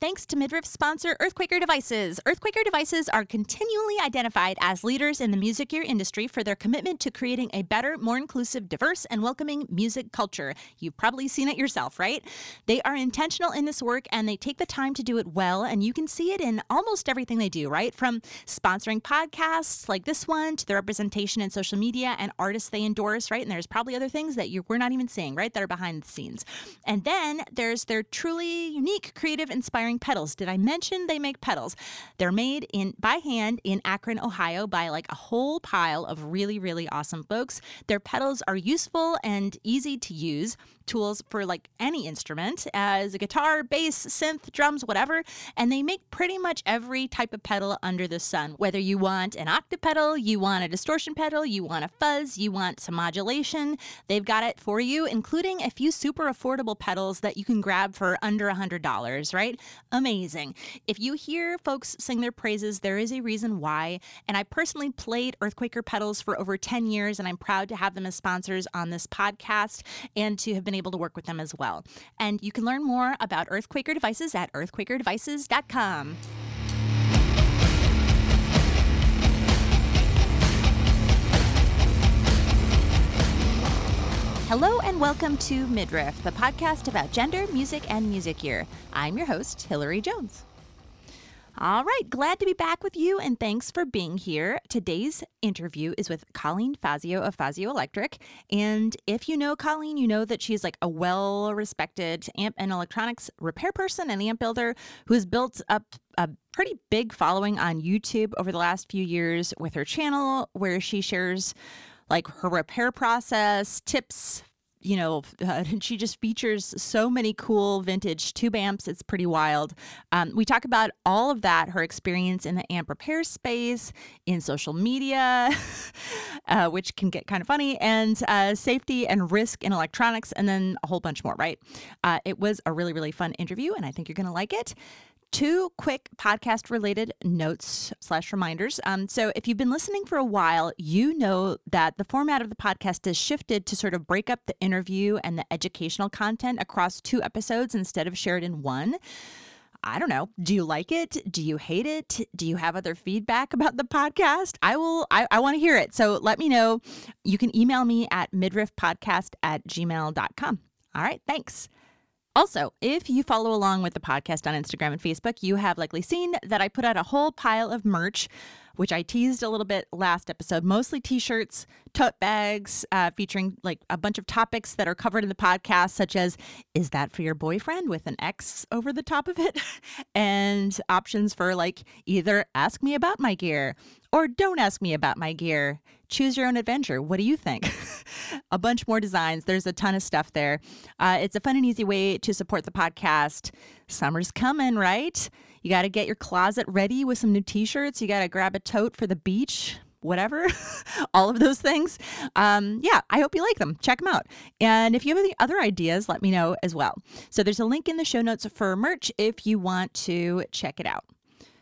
Thanks to Midriff sponsor EarthQuaker Devices. EarthQuaker Devices are continually identified as leaders in the music gear industry for their commitment to creating a better, more inclusive, diverse, and welcoming music culture. You've probably seen it yourself, right? They are intentional in this work, and they take the time to do it well, and you can see it in almost everything they do, right? From sponsoring podcasts like this one to their representation in social media and artists they endorse, right? And there's probably other things that we're not even seeing, right, that are behind the scenes. And then there's their truly unique, creative, inspiring pedals. Did I mention they make pedals? They're made by hand in Akron, Ohio by a whole pile of really, really awesome folks. Their pedals are useful and easy to use tools for any instrument, as a guitar, bass, synth, drums, whatever. And they make pretty much every type of pedal under the sun. Whether you want an octave pedal, you want a distortion pedal, you want a fuzz, you want some modulation, they've got it for you, including a few super affordable pedals that you can grab for under $100, right? Amazing. If you hear folks sing their praises, there is a reason why. And I personally played EarthQuaker pedals for over 10 years, and I'm proud to have them as sponsors on this podcast and to have been able to work with them as well. And you can learn more about EarthQuaker Devices at earthquakerdevices.com. Hello and welcome to Midriff, the podcast about gender, music, and music gear. I'm your host, Hillary Jones. All right, glad to be back with you, and thanks for being here. Today's interview is with Colleen Fazio of Fazio Electric, and if you know Colleen, you know that she's a well-respected amp and electronics repair person and amp builder who's built up a pretty big following on YouTube over the last few years with her channel, where she shares her repair process, tips, and she just features so many cool vintage tube amps. It's pretty wild. We talk about all of that, her experience in the amp repair space, in social media, which can get kind of funny, and safety and risk in electronics, and then a whole bunch more, right? It was a really, really fun interview, and I think you're going to like it. Two quick podcast-related notes/reminders. So if you've been listening for a while, you know that the format of the podcast has shifted to sort of break up the interview and the educational content across two episodes instead of shared in one. I don't know. Do you like it? Do you hate it? Do you have other feedback about the podcast? I want to hear it. So let me know. You can email me at midriffpodcast@gmail.com. All right. Thanks. Also, if you follow along with the podcast on Instagram and Facebook, you have likely seen that I put out a whole pile of merch, which I teased a little bit last episode, mostly T-shirts, tote bags, featuring a bunch of topics that are covered in the podcast, such as, is that for your boyfriend with an X over the top of it? And options for either ask me about my gear or don't ask me about my gear. Choose your own adventure. What do you think? A bunch more designs. There's a ton of stuff there. It's a fun and easy way to support the podcast. Summer's coming, right? You got to get your closet ready with some new T-shirts. You got to grab a tote for the beach, whatever, all of those things. I hope you like them. Check them out. And if you have any other ideas, let me know as well. So there's a link in the show notes for merch if you want to check it out.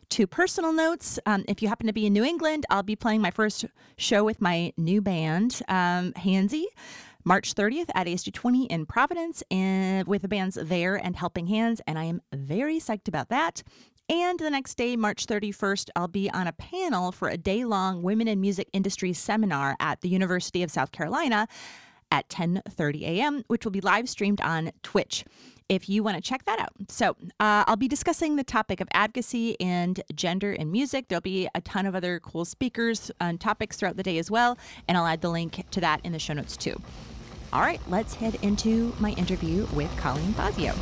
Two personal notes. If you happen to be in New England, I'll be playing my first show with my new band, Handsy, March 30th at ASU 20 in Providence, and with the bands There and Helping Hands, and I am very psyched about that. And the next day, March 31st, I'll be on a panel for a day-long Women in Music Industry seminar at the University of South Carolina at 10:30 a.m., which will be live streamed on Twitch, if you want to check that out. So I'll be discussing the topic of advocacy and gender in music. There'll be a ton of other cool speakers and topics throughout the day as well, and I'll add the link to that in the show notes too. All right, let's head into my interview with Colleen Fazio.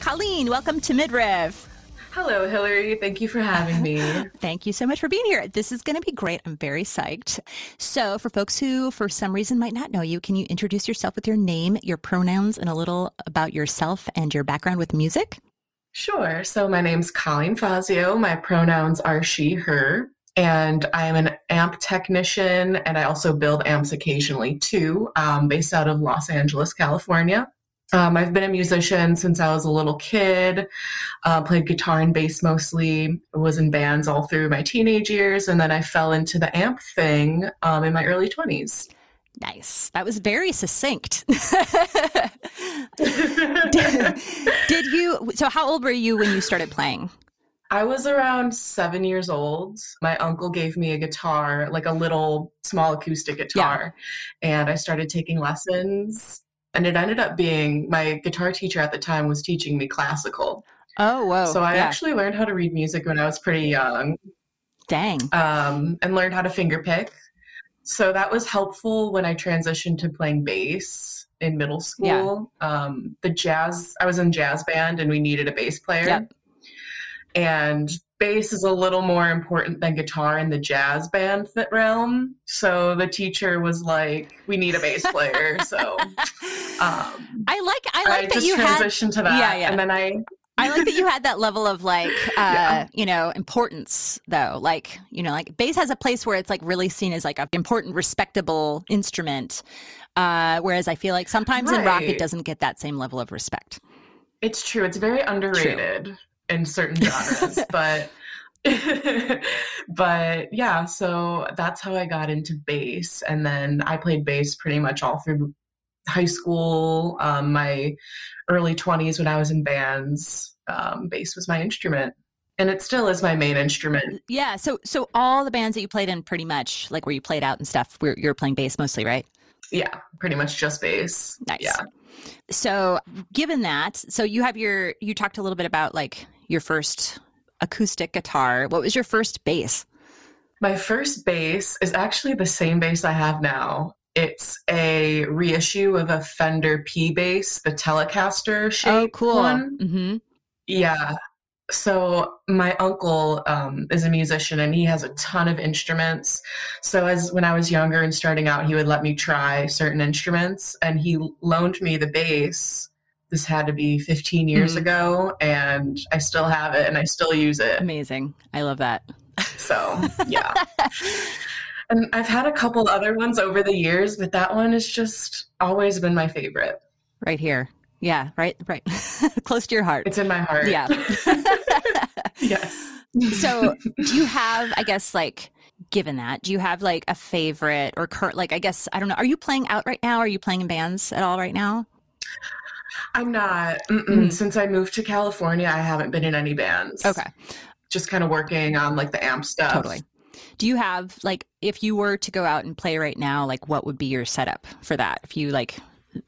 Colleen, welcome to Midriff. Hello, Hillary. Thank you for having me. Thank you so much for being here. This is going to be great. I'm very psyched. So for folks who, for some reason, might not know you, can you introduce yourself with your name, your pronouns, and a little about yourself and your background with music? Sure. So my name's Colleen Fazio. My pronouns are she, her, and I am an amp technician, and I also build amps occasionally, too, based out of Los Angeles, California. I've been a musician since I was a little kid, played guitar and bass mostly, was in bands all through my teenage years, and then I fell into the amp thing in my early 20s. Nice. That was very succinct. So how old were you when you started playing? I was around 7 years old. My uncle gave me a guitar, like a little small acoustic guitar, and I started taking lessons. And it ended up being, my guitar teacher at the time was teaching me classical. Oh, whoa. So I actually learned how to read music when I was pretty young. Dang. And learned how to finger pick. So that was helpful when I transitioned to playing bass in middle school. Yeah. I was in jazz band and we needed a bass player. Yep. And bass is a little more important than guitar in the jazz band realm. So the teacher was like, we need a bass player. So I transitioned to that. Yeah, yeah. And then I like that you had that level of like, importance though. Like, bass has a place where it's like really seen as like an important, respectable instrument. Whereas I feel like sometimes in rock, it doesn't get that same level of respect. It's true. It's very underrated in certain genres, but yeah, so that's how I got into bass. And then I played bass pretty much all through high school, my early 20s when I was in bands. Bass was my instrument, and it still is my main instrument. Yeah. So all the bands that you played in, pretty much like where you played out and stuff, you're playing bass mostly, right? Yeah, pretty much just bass. Nice. Yeah. So given that, you talked a little bit about like your first acoustic guitar. What was your first bass? My first bass is actually the same bass I have now. It's a reissue of a Fender P bass, the Telecaster shape. Oh, cool. One. Mm-hmm. Yeah. So my uncle is a musician and he has a ton of instruments. So when I was younger and starting out, he would let me try certain instruments, and he loaned me the bass. This had to be 15 years ago, and I still have it and I still use it. Amazing. I love that. So, yeah. And I've had a couple other ones over the years, but that one has just always been my favorite. Right here. Yeah, right. Close to your heart. It's in my heart. Yeah. Yes. So do you have, I guess, like, given that, do you have like a favorite or current, like, I guess, I don't know. Are you playing out right now? Are you playing in bands at all right now? I'm not. Since I moved to California, I haven't been in any bands. Okay. Just kind of working on like the amp stuff. Totally. Do you have, like, if you were to go out and play right now, like, what would be your setup for that if you, like,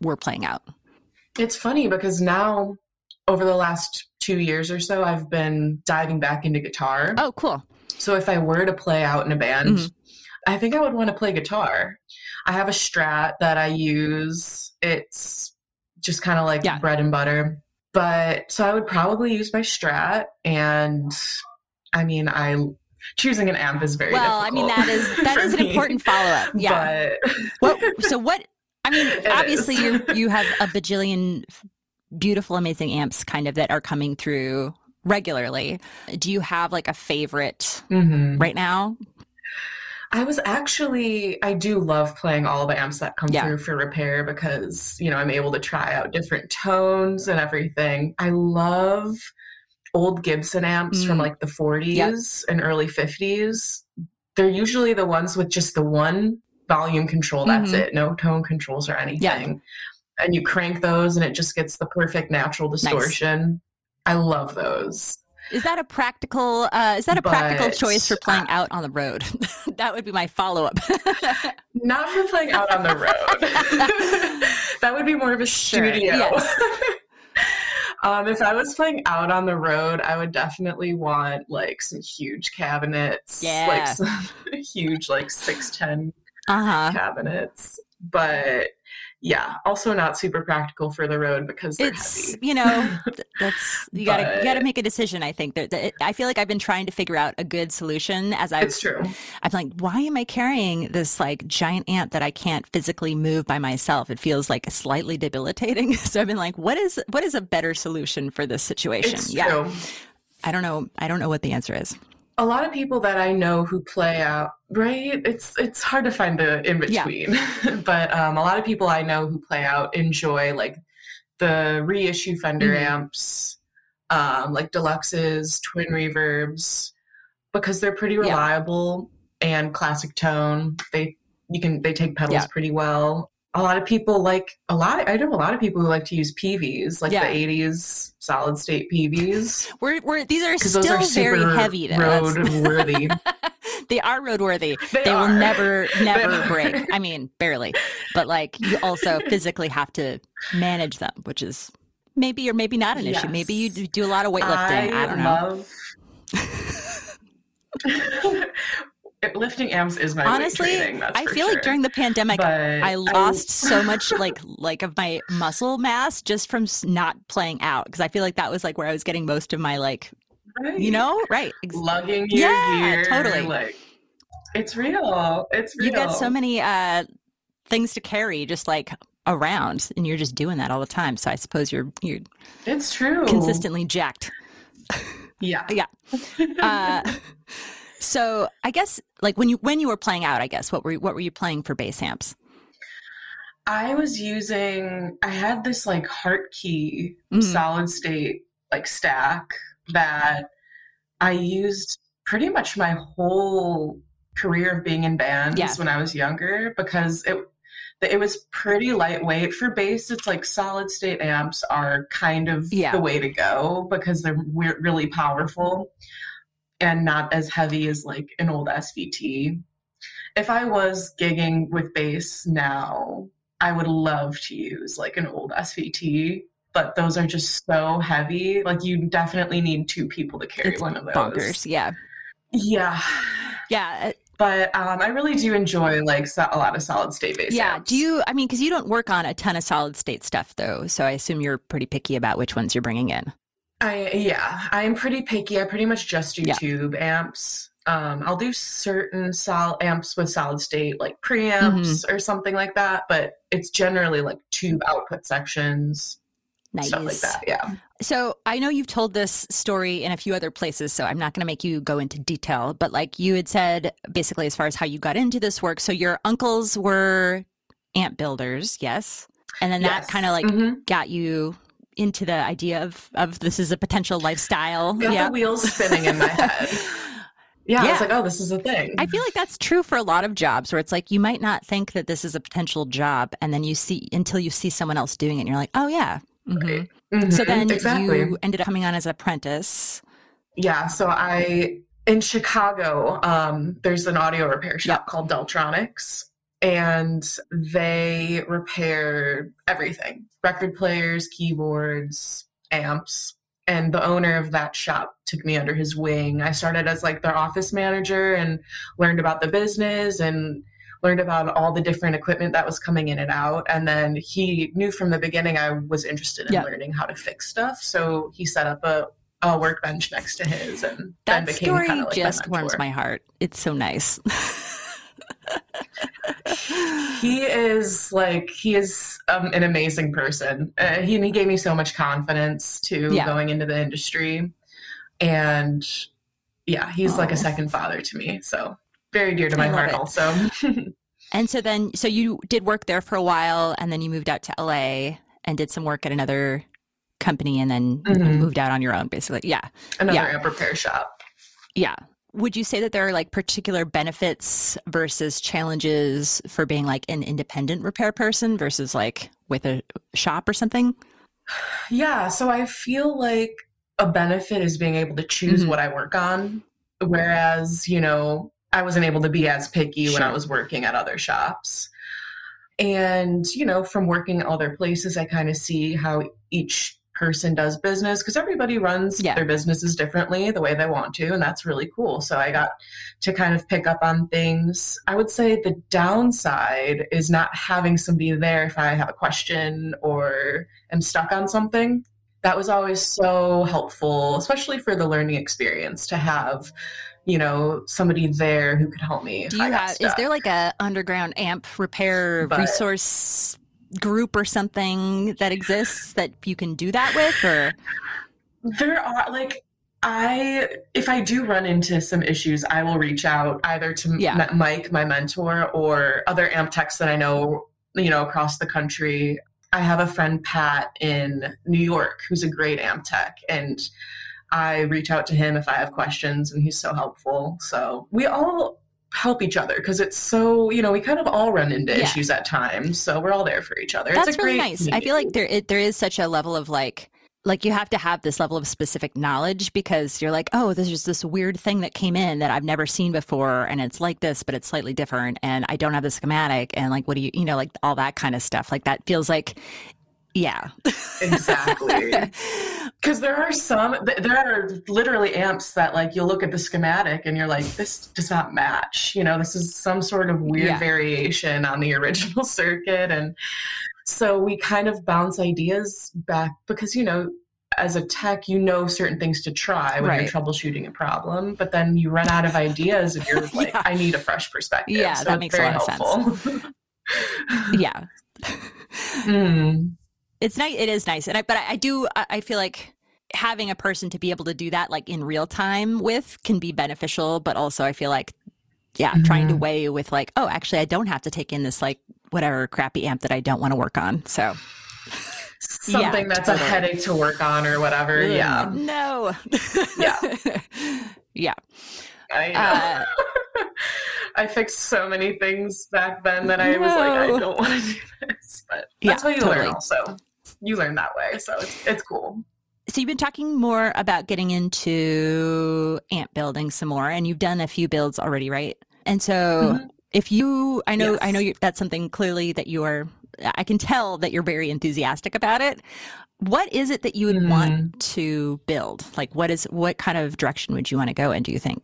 were playing out? It's funny because now over the last 2 years or so, I've been diving back into guitar. Oh, cool. So if I were to play out in a band, I think I would want to play guitar. I have a Strat that I use. It's just kind of like bread and butter. But so I would probably use my Strat. And I mean, choosing an amp is very difficult. Well, I mean, that is an important follow-up. Yeah. But... obviously you have a bajillion beautiful, amazing amps kind of that are coming through regularly. Do you have like a favorite right now? I do love playing all the amps that come through for repair because, I'm able to try out different tones and everything. I love old Gibson amps from like the 40s and early 50s. They're usually the ones with just the one volume control. That's it. No tone controls or anything. Yeah. And you crank those and it just gets the perfect natural distortion. Nice. I love those. Is that a practical practical choice for playing out on the road? That would be my follow-up. Not for playing out on the road. That would be more of a studio. Yes. If I was playing out on the road, I would definitely want like some huge cabinets, like some huge like 610 cabinets. But yeah, also not super practical for the road because it's heavy. You gotta make a decision. I think that I feel like I've been trying to figure out a good solution it's true. I'm like, why am I carrying this like giant amp that I can't physically move by myself? It feels like slightly debilitating. So I've been like, what is a better solution for this situation? It's true. I don't know what the answer is. A lot of people that I know who play out, right? It's hard to find the in-between. Yeah. But a lot of people I know who play out enjoy, like, the reissue Fender amps, like deluxes, twin reverbs, because they're pretty reliable and classic tone. They they take pedals pretty well. A lot of people I know a lot of people who like to use PVs, like the 80s solid state PVs. These are still very heavy. Road-worthy. They are roadworthy. They will never break. I mean, barely. But you also physically have to manage them, which is maybe or maybe not an issue. Maybe you do a lot of weightlifting. I don't know. Lifting amps is my weight training, that's for sure. Like during the pandemic, I lost so much like of my muscle mass just from not playing out, because I feel like that was where I was getting most of my lugging your gear, totally. It's real. You got so many things to carry just around, and you're just doing that all the time. So I suppose you're. It's true. Consistently jacked. Yeah. Yeah. So I guess when you were playing out, I guess, what were you playing for bass amps? I was using, I had this Hartke solid state stack that I used pretty much my whole career of being in bands when I was younger, because it was pretty lightweight for bass. It's solid state amps are kind of the way to go because they're really powerful and not as heavy as an old SVT. If I was gigging with bass now, I would love to use an old SVT, but those are just so heavy. You definitely need two people to carry one of those. Bonkers, yeah. Yeah. Yeah. But I really do enjoy a lot of solid state bass. Yeah. Amps. Do you, because you don't work on a ton of solid state stuff though. So I assume you're pretty picky about which ones you're bringing in. I'm pretty picky. I pretty much just do tube amps. I'll do certain amps with solid state, preamps or something like that, but it's generally tube output sections, stuff like that. Yeah. So I know you've told this story in a few other places, so I'm not going to make you go into detail, but you had said basically as far as how you got into this work. So your uncles were amp builders. Yes. And then that kind of got you into the idea of this is a potential lifestyle. Got the wheels spinning in my head. Yeah, I was oh, this is a thing. I feel like that's true for a lot of jobs where it's you might not think that this is a potential job, and then you see until you see someone else doing it, and you're like, oh yeah. Mm-hmm. Right. Mm-hmm. So then you ended up coming on as an apprentice. Yeah, so in Chicago, there's an audio repair shop called Deltronics. And they repair everything, record players, keyboards, amps. And the owner of that shop took me under his wing. I started as their office manager and learned about the business and learned about all the different equipment that was coming in and out. And then he knew from the beginning I was interested in learning how to fix stuff. So he set up a workbench next to his. And that then became kind of my mentor. That story just warms my heart. It's so nice. He is an amazing person. He gave me so much confidence to going into the industry, and he's a second father to me. So very dear to my heart also. And so you did work there for a while, and then you moved out to LA and did some work at another company, and then moved out on your own basically. Yeah. Another amp repair shop. Yeah. Would you say that there are particular benefits versus challenges for being an independent repair person versus with a shop or something? Yeah. So I feel a benefit is being able to choose what I work on. Whereas, I wasn't able to be as picky when I was working at other shops. And, from working other places, I kind of see how each person does business, because everybody runs their businesses differently the way they want to, and that's really cool. So I got to kind of pick up on things. I would say the downside is not having somebody there if I have a question or am stuck on something. That was always so helpful, especially for the learning experience, to have somebody there who could help me. Is there a underground amp repair resource group or something that exists that you can do that with? Or there are if I do run into some issues, I will reach out either to Mike, my mentor, or other amp techs that I know across the country. I have a friend, Pat, in New York, who's a great amp tech, and I reach out to him if I have questions, and he's so helpful. So we all help each other, because it's so, you know, we kind of all run into issues at times, so we're all there for each other. That's really nice. I feel like there is such a level of like you have to have this level of specific knowledge, because you're like, oh, this is this weird thing that came in that I've never seen before, and it's like this, but it's slightly different, and I don't have the schematic, and like, what do you know, like all that kind of stuff. Like that feels like, yeah, exactly. Because there are literally amps that like you'll look at the schematic and you're like, this does not match. You know, this is some sort of weird variation on the original circuit. And so we kind of bounce ideas back because, you know, as a tech, you know certain things to try when you're troubleshooting a problem, but then you run out of ideas and you're like, I need a fresh perspective. Yeah, so that makes a lot of sense. Yeah. Mm. It's nice. It is nice. And I feel like having a person to be able to do that, like in real time with, can be beneficial, but also I feel like, trying to weigh with like, oh, actually I don't have to take in this, like whatever crappy amp that I don't want to work on. So something that's totally a headache to work on or whatever. Yeah. No. Yeah. I know. I fixed so many things back then that I was like, I don't want to do this, but that's what you learn also. You learn that way. So it's cool. So you've been talking more about getting into amp building some more, and you've done a few builds already, right? And so if you, I know that's something clearly that you are, I can tell that you're very enthusiastic about it. What is it that you would want to build? Like what kind of direction would you want to go in, do you think?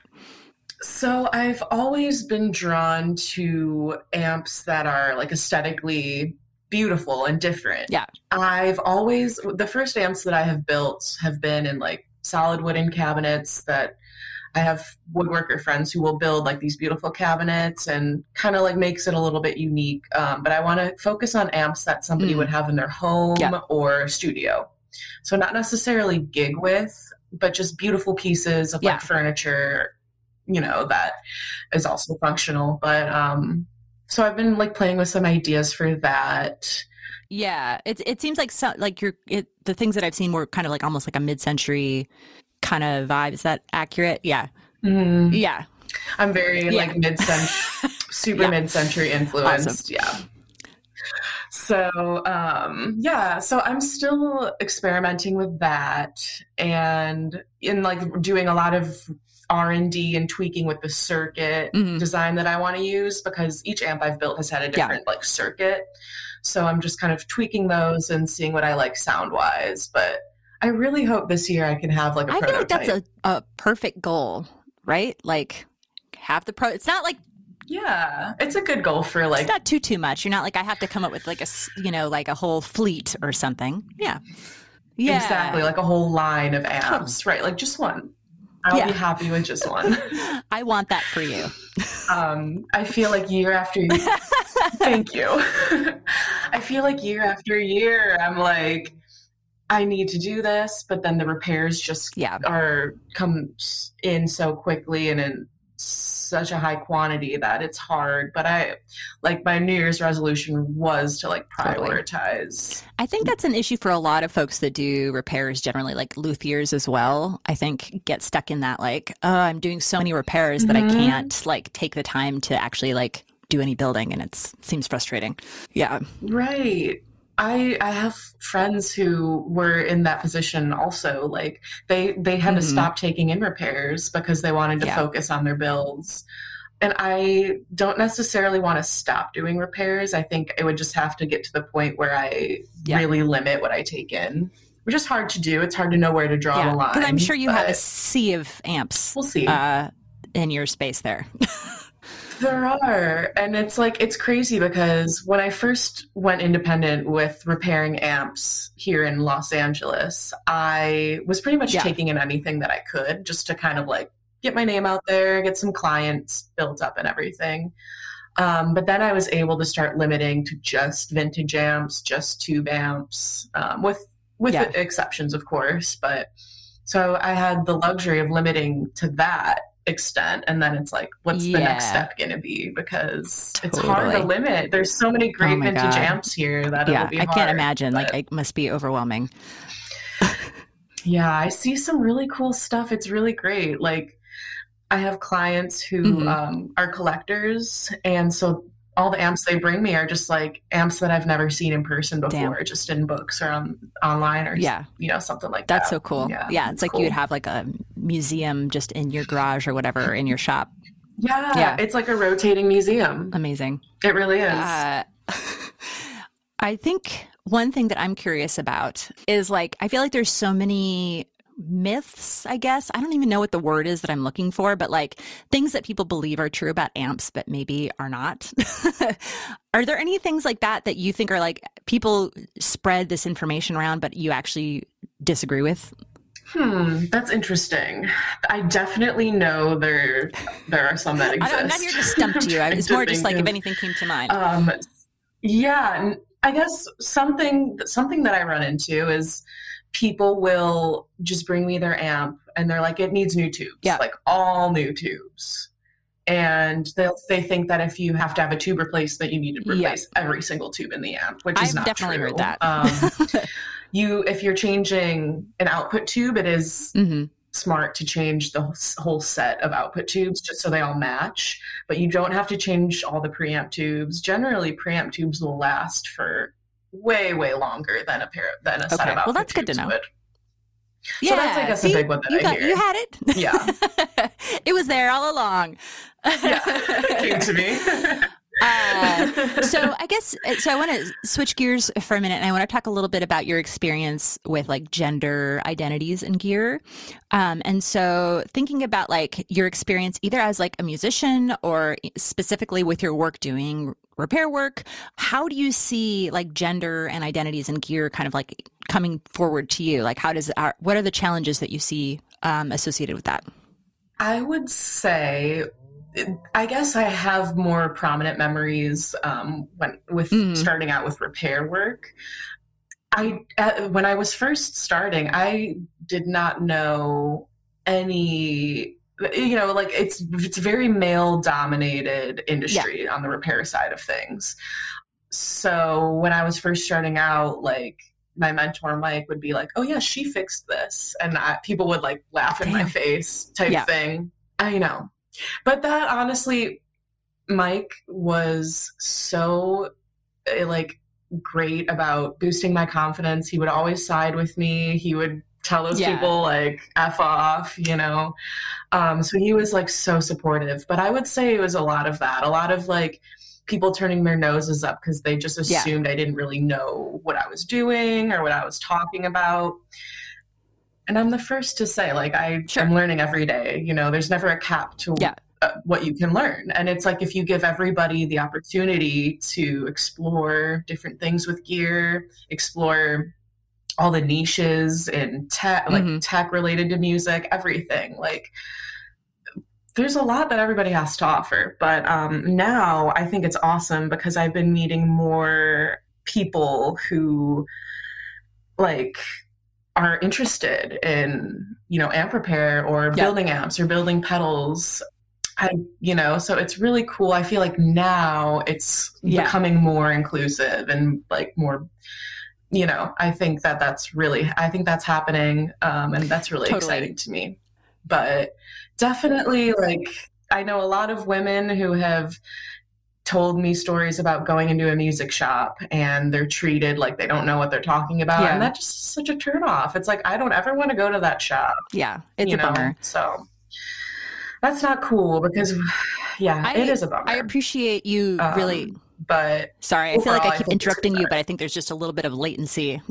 So I've always been drawn to amps that are like aesthetically beautiful and different. Yeah. The first amps that I have built have been in like solid wooden cabinets that I have woodworker friends who will build like these beautiful cabinets and kind of like makes it a little bit unique. But I want to focus on amps that somebody would have in their home or studio. So not necessarily gig with, but just beautiful pieces of like furniture, you know, that is also functional. But so I've been like playing with some ideas for that. Yeah. It seems like the things that I've seen were kind of like almost like a mid-century kind of vibe. Is that accurate? Yeah. Mm-hmm. Yeah. I'm very like mid-century, super mid-century influenced. Awesome. Yeah. So, so I'm still experimenting with that and in like doing a lot of R&D and tweaking with the circuit design that I want to use, because each amp I've built has had a different like circuit. So I'm just kind of tweaking those and seeing what I like sound wise. But I really hope this year I can have like a prototype. I feel like that's a perfect goal, right? Like have the it's not like, yeah, it's a good goal for like, it's not too much. You're not like, I have to come up with like a, you know, like a whole fleet or something. Yeah. Yeah, exactly. Like a whole line of amps, right? Like just one. I'll be happy with just one. I want that for you. I feel like year after year. Thank you. I feel like year after year, I'm like, I need to do this, but then the repairs just come in so quickly and in such a high quantity that it's hard. But I like my New Year's resolution was to like prioritize. I think that's an issue for a lot of folks that do repairs generally, like luthiers as well. I think get stuck in that like, oh, I'm doing so many repairs that I can't like take the time to actually like do any building, and it seems frustrating. Yeah. Right. I have friends who were in that position also. Like they had to stop taking in repairs because they wanted to focus on their builds. And I don't necessarily want to stop doing repairs. I think it would just have to get to the point where I really limit what I take in, which is hard to do. It's hard to know where to draw the line. Because I'm sure you have a sea of amps in your space there. There are. And it's like, it's crazy because when I first went independent with repairing amps here in Los Angeles, I was pretty much taking in anything that I could just to kind of like get my name out there, get some clients built up and everything. But then I was able to start limiting to just vintage amps, just tube amps, with exceptions, of course. But so I had the luxury of limiting to that extent, and then it's like, what's the next step gonna be? Because it's hard to limit. There's so many great vintage amps here that it'll be hard. I can't imagine. But like, it must be overwhelming. I see some really cool stuff. It's really great. Like I have clients who are collectors, and so all the amps they bring me are just like amps that I've never seen in person before, just in books or online or you know, something like that. That's so cool. Yeah, it's like cool. You'd have like a museum just in your garage or whatever, in your shop. Yeah, it's like a rotating museum. Amazing. It really is. I think one thing that I'm curious about is like, I feel like there's so many myths, I guess. I don't even know what the word is that I'm looking for, but like things that people believe are true about amps, but maybe are not. Are there any things like that that you think are like people spread this information around, but you actually disagree with? That's interesting. I definitely know there are some that exist. I'm not here to stump you. It's more just like if anything came to mind. Yeah, I guess something that I run into is people will just bring me their amp and they're like, it needs new tubes, like all new tubes. And they think that if you have to have a tube replacement, you need to replace every single tube in the amp, which is not true. I've definitely heard that. If you're changing an output tube, it is smart to change the whole set of output tubes just so they all match, but you don't have to change all the preamp tubes. Generally, preamp tubes will last for way, way longer than a set of output tubes. Well, that's good to know. Yeah. So that's, I guess, a big one that I hear. You had it. Yeah. It was there all along. Yeah. It came to me. So I want to switch gears for a minute, and I want to talk a little bit about your experience with like gender identities in gear. And so thinking about like your experience either as like a musician or specifically with your work doing repair work, how do you see like gender and identities in gear kind of like coming forward to you? Like what are the challenges that you see associated with that? I would say, I guess I have more prominent memories starting out with repair work. When I was first starting, I did not know any, you know, like it's very male dominated industry on the repair side of things. So when I was first starting out, like my mentor, Mike, would be like, oh yeah, she fixed this. And people would like laugh in my face type thing. I know. But that, honestly, Mike was so, like, great about boosting my confidence. He would always side with me. He would tell those people, like, F off, you know. So he was, like, so supportive. But I would say it was a lot of that. A lot of, like, people turning their noses up because they just assumed I didn't really know what I was doing or what I was talking about. And I'm the first to say, like, I'm learning every day. You know, there's never a cap to what you can learn. And it's like if you give everybody the opportunity to explore different things with gear, explore all the niches in tech, like tech related to music, everything. Like, there's a lot that everybody has to offer. But now I think it's awesome because I've been meeting more people who, like, are interested in, you know, amp repair or building amps or building pedals, you know, so it's really cool. I feel like now it's becoming more inclusive and like more, you know, I think that's happening. And that's really exciting to me, but definitely like, I know a lot of women who have told me stories about going into a music shop and they're treated like they don't know what they're talking about. Yeah. And that just is such a turnoff. It's like, I don't ever want to go to that shop. Yeah. It's a bummer. So that's not cool because it is a bummer. I appreciate you really, but sorry, I feel like I keep interrupting you, but I think there's just a little bit of latency.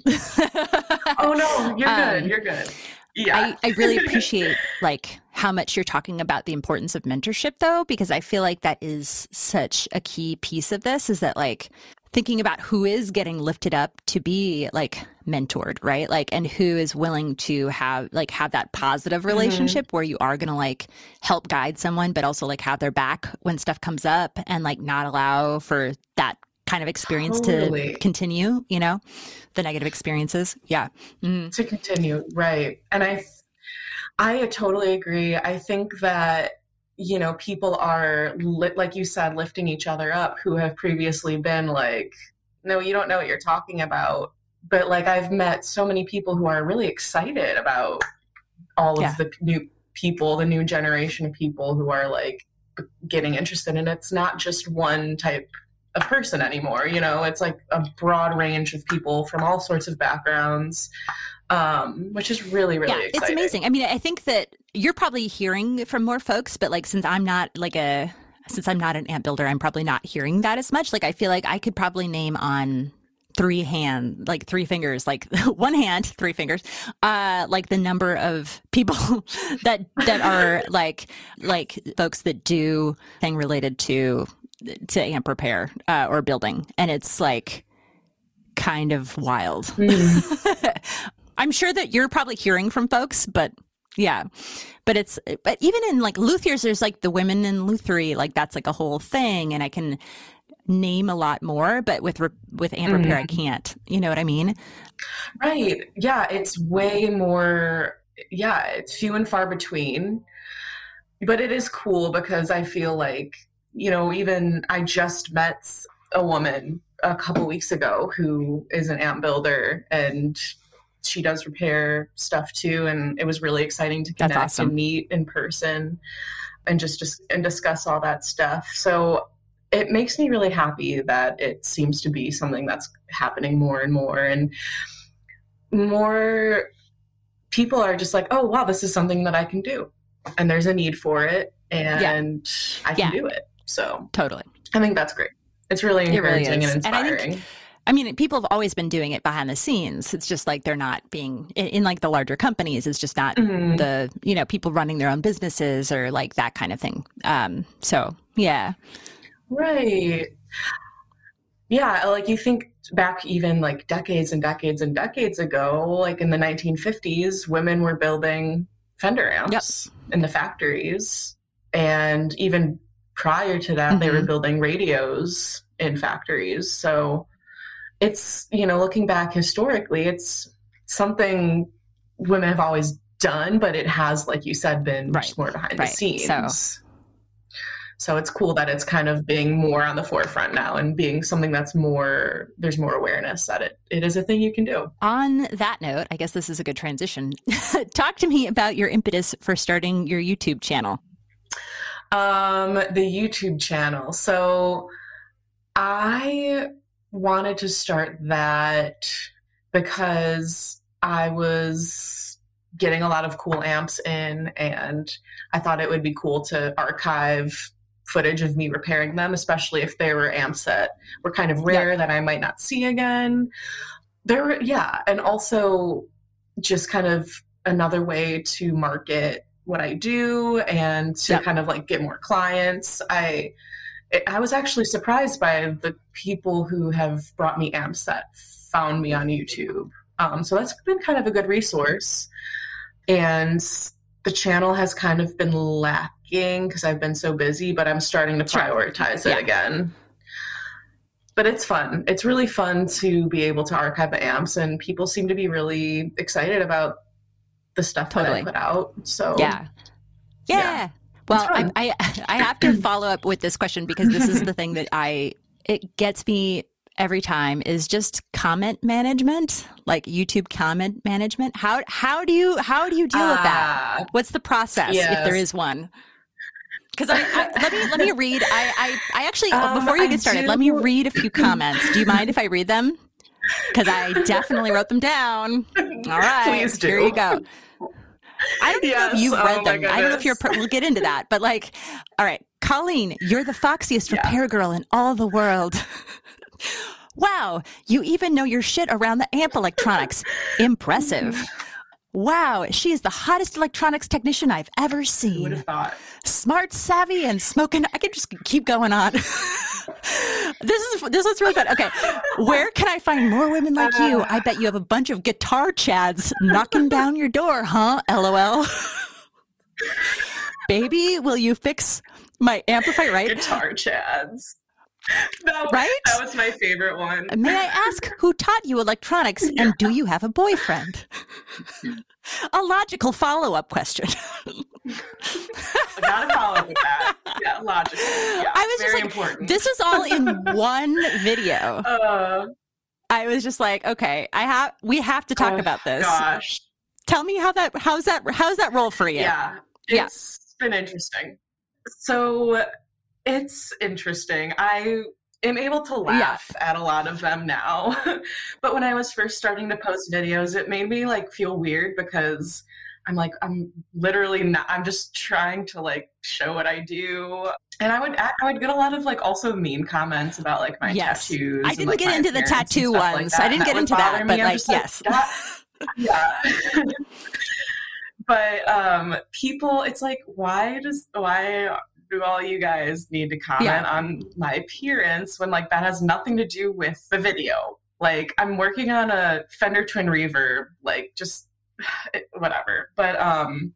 Oh no, you're good. You're good. Yeah. I really appreciate like how much you're talking about the importance of mentorship though, because I feel like that is such a key piece of this is that like thinking about who is getting lifted up to be like mentored, right? Like, and who is willing to have that positive relationship where you are going to like help guide someone, but also like have their back when stuff comes up and like not allow for that kind of experience to continue, you know, the negative experiences. Yeah. Mm. To continue. Right. And I totally agree. I think that, you know, people are like you said, lifting each other up who have previously been like, no, you don't know what you're talking about. But like, I've met so many people who are really excited about all of the new people, the new generation of people who are like getting interested. And it's not just one type of person anymore. You know, it's like a broad range of people from all sorts of backgrounds, which is really, really exciting. It's amazing. I mean, I think that you're probably hearing from more folks, but like, since I'm not an amp builder, I'm probably not hearing that as much. Like, I feel like I could probably name on one hand, three fingers, like the number of people that are like folks that do thing related to amp repair or building. And it's like kind of wild. Mm-hmm. I'm sure that you're probably hearing from folks, but yeah, but even in like luthiers, there's like the women in luthery, like that's like a whole thing. And I can name a lot more, but with amp repair, I can't, you know what I mean? Right. Yeah. It's way more, it's few and far between, but it is cool because I feel like, you know, even I just met a woman a couple weeks ago who is an amp builder, and she does repair stuff too. And it was really exciting to connect and meet in person and just and discuss all that stuff. So it makes me really happy that it seems to be something that's happening more and more, and more people are just like, oh wow, this is something that I can do and there's a need for it and I can do it. So totally. I think that's great. It's really encouraging and inspiring. And I mean, people have always been doing it behind the scenes. It's just like they're not being in like the larger companies. It's just not the, you know, people running their own businesses or like that kind of thing. So yeah. Right. Yeah. Like you think back even like decades and decades and decades ago, like in the 1950s, women were building Fender amps in the factories. And even prior to that, they were building radios in factories. So it's, you know, looking back historically, it's something women have always done, but it has, like you said, been much more behind the scenes. So it's cool that it's kind of being more on the forefront now and being something that's more, there's more awareness that it is a thing you can do. On that note, I guess this is a good transition. Talk to me about your impetus for starting your YouTube channel. The YouTube channel. So I wanted to start that because I was getting a lot of cool amps in, and I thought it would be cool to archive footage of me repairing them, especially if they were amps that were kind of rare that I might not see again. And also just kind of another way to market what I do and to kind of like get more clients. I was actually surprised by the people who have brought me amps that found me on YouTube. So that's been kind of a good resource. And the channel has kind of been lacking because I've been so busy, but I'm starting to prioritize it again. But it's fun. It's really fun to be able to archive the amps, and people seem to be really excited about the stuff that I put out. So yeah. Well, I have to follow up with this question because this is the thing that it gets me every time, is just comment management, like YouTube comment management. How do you deal with that? What's the process if there is one? Because let me read. I actually, before you get started, let me read a few comments. Do you mind if I read them? Because I definitely wrote them down. All right, please do. Here you go. I don't know if you've read them. I don't know if you're. We'll get into that. But like, all right, Colleen, you're the foxiest repair girl in all the world. Wow, you even know your shit around the amp electronics. Impressive. Wow, she is the hottest electronics technician I've ever seen. Who would have thought? Smart, savvy, and smoking. I could just keep going on. This is really fun. Okay, where can I find more women like you? I bet you have a bunch of guitar chads knocking down your door, huh? LOL. Baby, will you fix my amplifier, right? Guitar chads. No, right? That was my favorite one. May I ask who taught you electronics and do you have a boyfriend? A logical follow-up question. I gotta follow up with that. Yeah, logical. Yeah, I was very just like, important. This is all in one video. I was just like, okay, we have to talk about this. Gosh. Tell me how's that roll for you? Yeah. It's been interesting. So it's interesting. I am able to laugh at a lot of them now. But when I was first starting to post videos, it made me like feel weird because I'm like, I'm literally not, I'm just trying to like show what I do. And I would get a lot of like also mean comments about like my tattoos. I didn't get into the tattoo ones. I didn't get into that, but like, yes. But people, it's like, why do all you guys need to comment on my appearance when like that has nothing to do with the video? Like I'm working on a Fender Twin Reverb, like just whatever. But I'm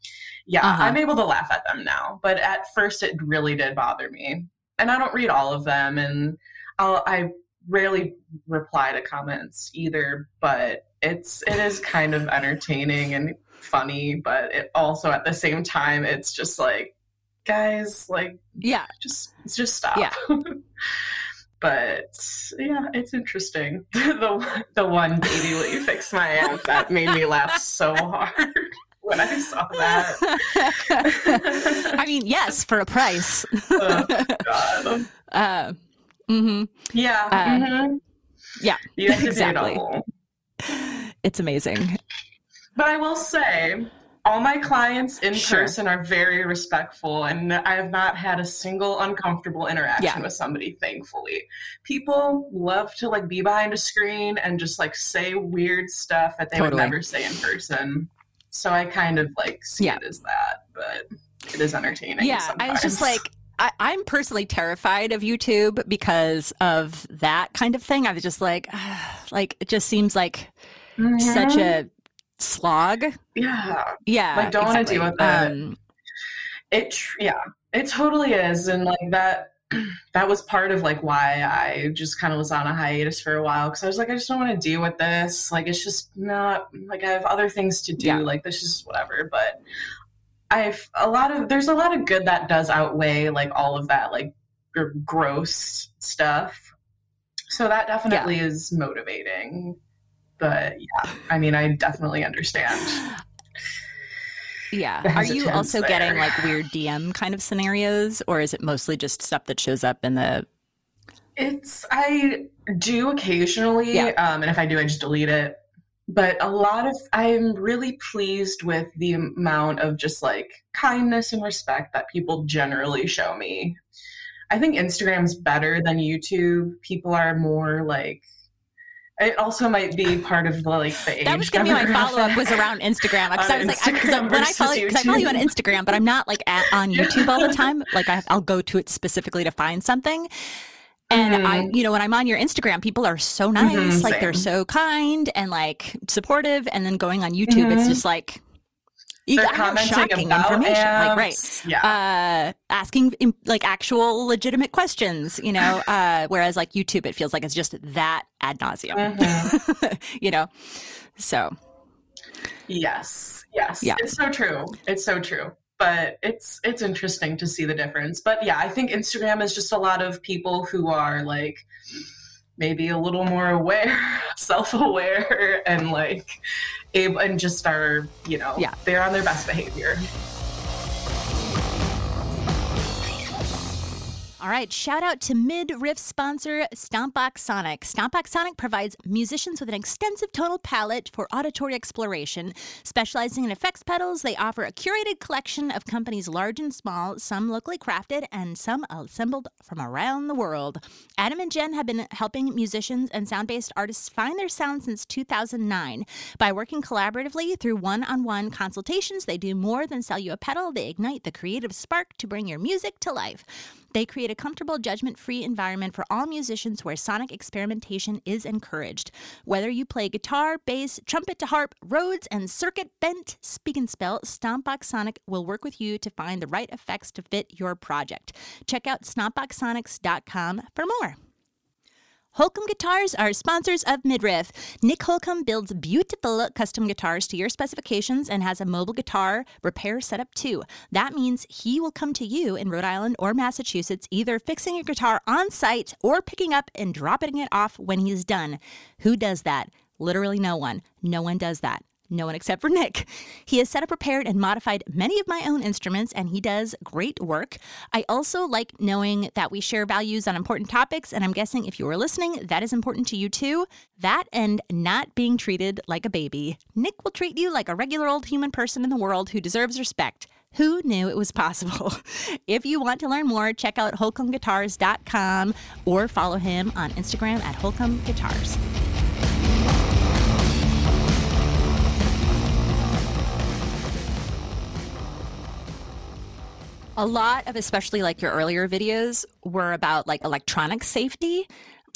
able to laugh at them now. But at first it really did bother me. And I don't read all of them, and I rarely reply to comments either, but it is kind of entertaining and funny, but it also at the same time it's just like, guys, like just stop. But yeah, it's interesting. The one baby, will you fix my amp? That made me laugh so hard when I saw that. I mean, yes, for a price. Oh, God. Yeah. You have to do it all. It's amazing. But I will say, all my clients in person are very respectful, and I have not had a single uncomfortable interaction with somebody, thankfully. People love to like be behind a screen and just like say weird stuff that they would never say in person. So I kind of like see it as that, but it is entertaining. Yeah, sometimes. I was just like, I'm personally terrified of YouTube because of that kind of thing. I was just like, it just seems like such a slog. Like don't want to deal with that. It totally is, and like that was part of like why I just kind of was on a hiatus for a while, because I was like, I just don't want to deal with this. Like it's just not like I have other things to do. Like this is whatever. But there's a lot of good that does outweigh like all of that like your gross stuff. So that definitely is motivating. But yeah, I mean, I definitely understand. Yeah. Are you also getting like weird DM kind of scenarios, or is it mostly just stuff that shows up in the... I do occasionally, and if I do, I just delete it. But I'm really pleased with the amount of just like kindness and respect that people generally show me. I think Instagram's better than YouTube. People are more like... It also might be part of like the age. That was going to be my follow-up was around Instagram. Because I was like, I follow you on Instagram, but I'm not like on YouTube all the time. Like I'll go to it specifically to find something. And when I'm on your Instagram, people are so nice. Like same. They're so kind and like supportive. And then going on YouTube, it's just like, they're commenting about information, like, right? Yeah, asking like actual legitimate questions, you know. Whereas like YouTube, it feels like it's just that ad nauseum, you know. So, yes, yeah. It's so true. It's so true. But it's interesting to see the difference. But yeah, I think Instagram is just a lot of people who are like maybe a little more aware, self-aware, and like able and just are, you know, they're on their best behavior. All right, shout out to Midriff sponsor Stompbox Sonic. Stompbox Sonic provides musicians with an extensive tonal palette for auditory exploration. Specializing in effects pedals, they offer a curated collection of companies large and small, some locally crafted and some assembled from around the world. Adam and Jen have been helping musicians and sound-based artists find their sound since 2009. By working collaboratively through one-on-one consultations, they do more than sell you a pedal. They ignite the creative spark to bring your music to life. They create a comfortable, judgment-free environment for all musicians where sonic experimentation is encouraged. Whether you play guitar, bass, trumpet to harp, Rhodes, and circuit bent, speak and spell, Stompbox Sonic will work with you to find the right effects to fit your project. Check out stompboxsonics.com for more. Holcomb Guitars are sponsors of Midriff. Nick Holcomb builds beautiful custom guitars to your specifications and has a mobile guitar repair setup too. That means he will come to you in Rhode Island or Massachusetts, either fixing your guitar on site or picking up and dropping it off when he's done. Who does that? Literally no one. No one does that. No one except for Nick. He has set up, prepared, and modified many of my own instruments, and he does great work. I also like knowing that we share values on important topics, and I'm guessing if you are listening, that is important to you too. That and not being treated like a baby. Nick will treat you like a regular old human person in the world who deserves respect. Who knew it was possible? If you want to learn more, check out HolcombGuitars.com or follow him on Instagram at Holcomb Guitars. A lot of, especially like your earlier videos, were about like electronic safety.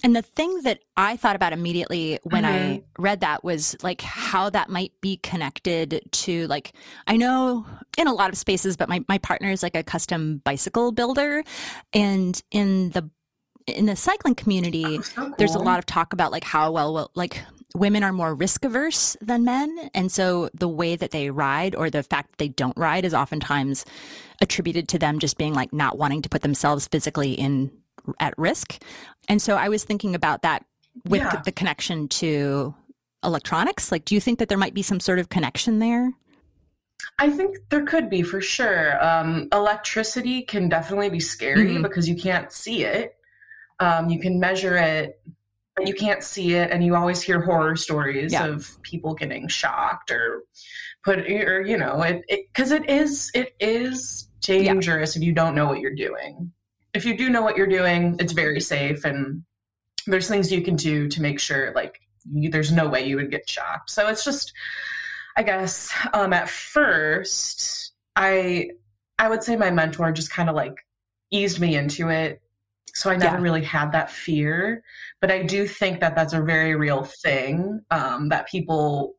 And the thing that I thought about immediately when I read that was like how that might be connected to, like, I know in a lot of spaces, but my partner is like a custom bicycle builder. And in the cycling community, there's a lot of talk about like how women are more risk averse than men. And so the way that they ride, or the fact that they don't ride, is oftentimes attributed to them just being like not wanting to put themselves physically at risk. And so I was thinking about that with the connection to electronics. Like, do you think that there might be some sort of connection there? I think there could be, for sure. Electricity can definitely be scary because you can't see it. You can measure it, but you can't see it, and you always hear horror stories of people getting shocked it is dangerous if you don't know what you're doing. If you do know what you're doing, it's very safe, and there's things you can do to make sure there's no way you would get shocked. So it's just, I guess, at first, I would say my mentor just kind of like eased me into it. So I never really had that fear, but I do think that that's a very real thing that people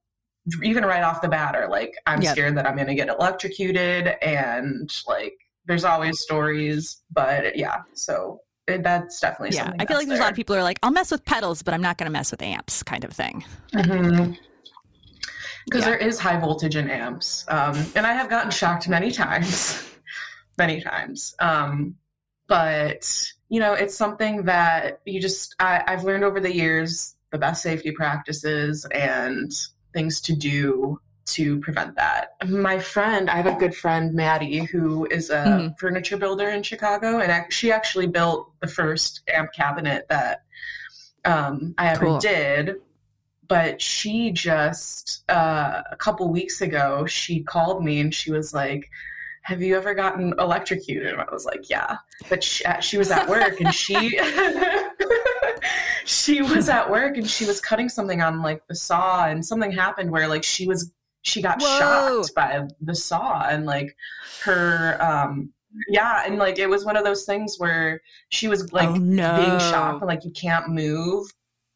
even right off the bat are like, I'm scared that I'm going to get electrocuted, and like there's always stories, but so that's definitely something. I feel like there's a lot of people who are like, I'll mess with pedals, but I'm not going to mess with amps, kind of thing. Because there is high voltage in amps. And I have gotten shocked many times. But you know, it's something that you just, I've learned over the years, the best safety practices and things to do to prevent that. My friend, I have a good friend, Maddie, who is a furniture builder in Chicago. And she actually built the first amp cabinet that I ever did. But she just, a couple weeks ago, she called me and she was like, have you ever gotten electrocuted? And I was like, yeah. But she was at work and she she was at work and she was cutting something on like the saw, and something happened where like she got shocked by the saw, and like her and like it was one of those things where she was like being shocked and like you can't move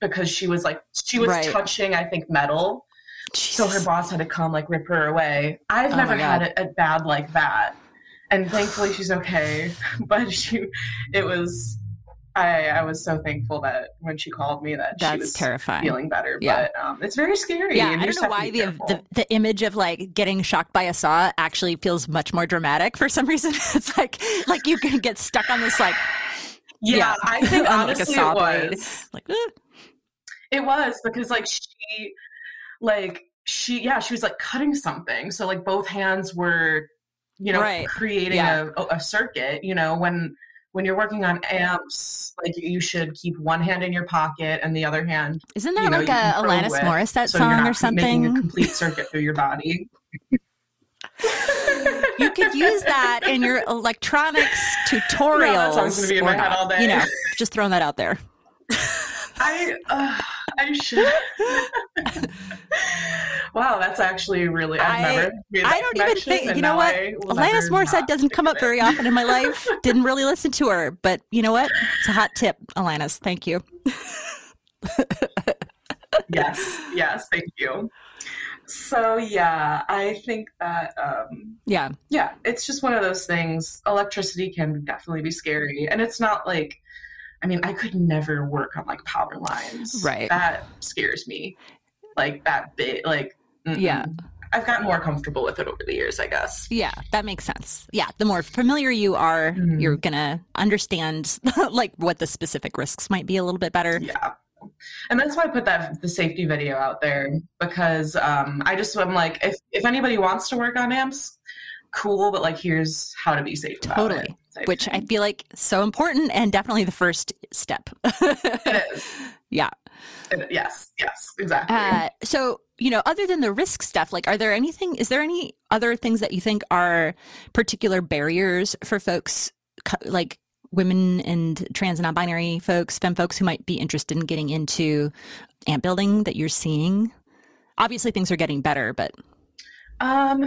because she was touching, I think, metal. Jeez. So her boss had to come like rip her away. I've never had it bad like that, and thankfully she's okay. But I was so thankful that when she called me that she was terrifying, feeling better. Yeah. But it's very scary. Yeah, I don't know why the image of like getting shocked by a saw actually feels much more dramatic for some reason. It's like you can get stuck on this like I think honestly like a saw blade. Like it was because like she. Like she was like cutting something. So like both hands were, you know, creating a circuit, you know, when you're working on amps, like you should keep one hand in your pocket and the other hand. Isn't that like a Alanis Morissette song or something? Making a complete circuit through your body. You could use that in your electronics tutorials. No, that song's gonna be in my head all day. You know, just throwing that out there. I should. Wow, that's actually really. I've never made that I don't even think. You know what? Alanis Morissette doesn't come up very often in my life. Didn't really listen to her, but you know what? It's a hot tip, Alanis. Thank you. Yes. Thank you. So yeah, I think that it's just one of those things. Electricity can definitely be scary, and it's not like. I mean, I could never work on like power lines. Right. That scares me. Like that bit, like, yeah. I've gotten more comfortable with it over the years, I guess. Yeah, that makes sense. Yeah. The more familiar you are, you're going to understand like what the specific risks might be a little bit better. Yeah. And that's why I put the safety video out there, because I'm like, if anybody wants to work on amps, cool, but like, here's how to be safe about totally. It. Totally, which I feel like so important and definitely the first step. It is. Yeah. Yes, exactly. So, other than the risk stuff, like, is there any other things that you think are particular barriers for folks, like women and trans and non-binary folks, femme folks who might be interested in getting into amp building that you're seeing? Obviously things are getting better, but. I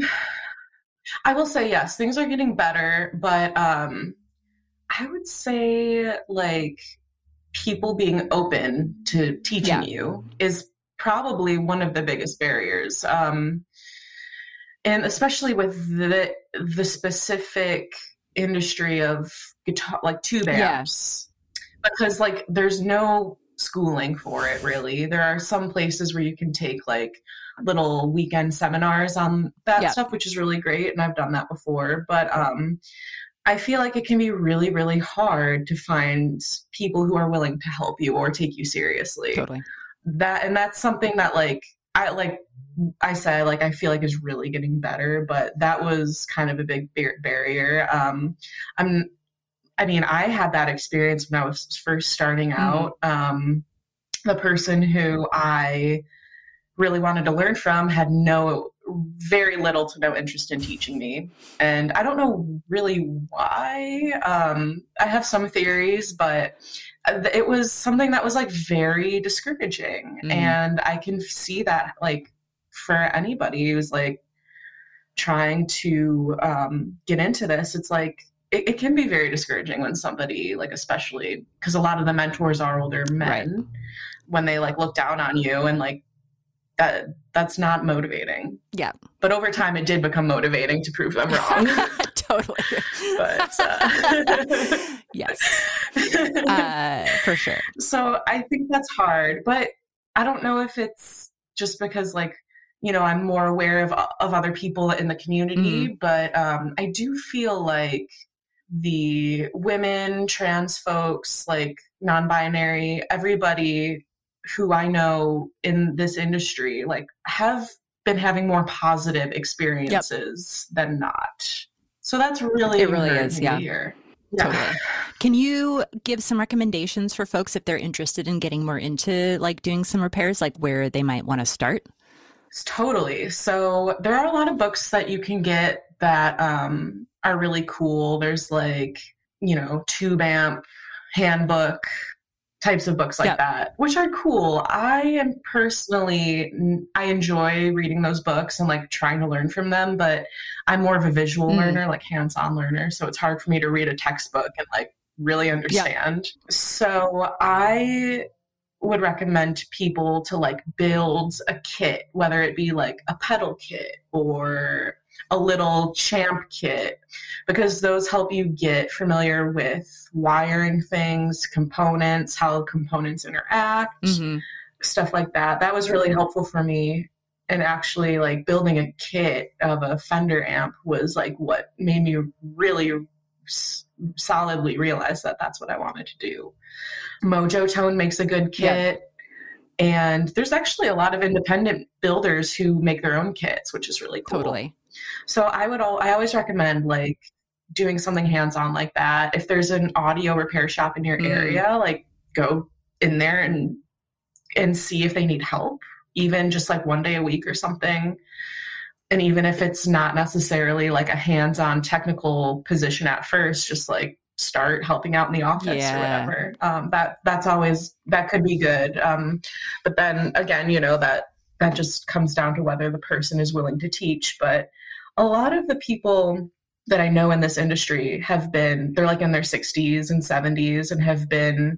will say, yes, things are getting better, but I would say like people being open to teaching you is probably one of the biggest barriers. And especially with the specific industry of guitar, like tube amps, because like there's no schooling for it really. There are some places where you can take like little weekend seminars on that stuff, which is really great, and I've done that before, but I feel like it can be really, really hard to find people who are willing to help you or take you seriously. Totally. That's something that I feel like is really getting better, but that was kind of a big barrier. I had that experience when I was first starting out. The person who I really wanted to learn from had very little to no interest in teaching me. And I don't know really why. I have some theories, but it was something that was like very discouraging. And I can see that like for anybody who's like trying to get into this, it's like, it can be very discouraging when somebody, like, especially because a lot of the mentors are older men, right, when they like look down on you, and like that's not motivating. Yeah. But over time it did become motivating to prove them wrong. Totally. But yes, for sure. So I think that's hard, but I don't know if it's just because like, I'm more aware of other people in the community, but I do feel like the women, trans folks, like non-binary, everybody who I know in this industry, like have been having more positive experiences than not. So that's really, it really is. Yeah. Year. Totally. Yeah. Can you give some recommendations for folks if they're interested in getting more into like doing some repairs, like where they might want to start? Totally. So there are a lot of books that you can get that are really cool. There's like, Tube Amp Handbook, types of books like that, which are cool. I enjoy reading those books and like trying to learn from them, but I'm more of a visual learner, like hands-on learner. So it's hard for me to read a textbook and like really understand. Yeah. So I would recommend to people to like build a kit, whether it be like a pedal kit or a little champ kit, because those help you get familiar with wiring things, components, how components interact, stuff like that. That was really helpful for me. And actually like building a kit of a Fender amp was like what made me really solidly realize that that's what I wanted to do. Mojotone makes a good kit. And there's actually a lot of independent builders who make their own kits, which is really cool. Totally. So I always recommend like doing something hands-on like that. If there's an audio repair shop in your area, like go in there and see if they need help, even just like one day a week or something. And even if it's not necessarily like a hands-on technical position at first, just like start helping out in the office or whatever. That's always, that could be good. But then again, that just comes down to whether the person is willing to teach. But a lot of the people that I know in this industry they're like in their 60s and 70s and have been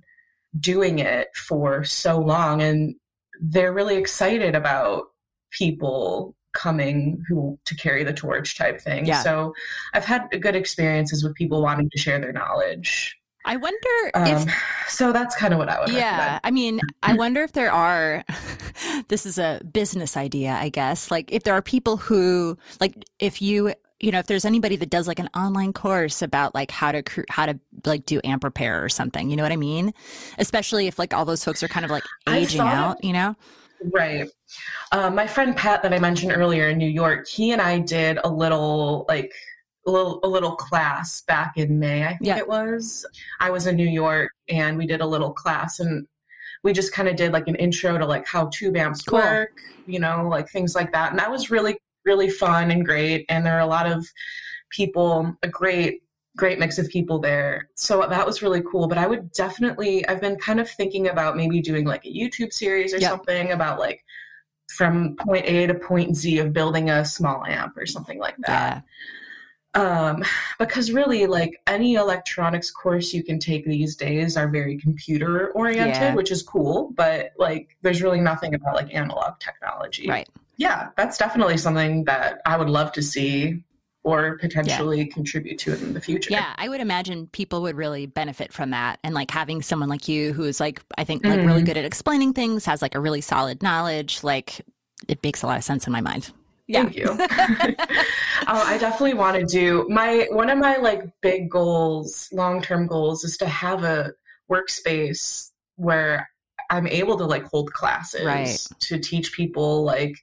doing it for so long. And they're really excited about people coming to carry the torch type thing. Yeah. So I've had good experiences with people wanting to share their knowledge. I wonder so that's kind of what I would recommend. I wonder if there are, this is a business idea, I guess, like if there are people who, like if you you know, if there's anybody that does like an online course about like how to like do amp repair or something, you know what I mean? Especially if like all those folks are kind of like aging out, you know? Right. My friend Pat that I mentioned earlier in New York, he and I did a little like a little class back in May. I think it was. I was in New York and we did a little class, and we just kind of did like an intro to like how tube amps work, you know, like things like that. And that was really, really fun and great. And there are a lot of people, a great mix of people there. So that was really cool. But I would definitely, I've been kind of thinking about maybe doing like a YouTube series or something about like from point A to point Z of building a small amp or something like that. Yeah. Because really like any electronics course you can take these days are very computer oriented, which is cool, but like there's really nothing about like analog technology. Right. Yeah, that's definitely something that I would love to see or potentially contribute to it in the future. Yeah, I would imagine people would really benefit from that. And like having someone like you who is like, I think like really good at explaining things, has like a really solid knowledge, like it makes a lot of sense in my mind. Yeah. Thank you. I definitely want to do one of my like big goals, long-term goals, is to have a workspace where I'm able to like hold classes to teach people like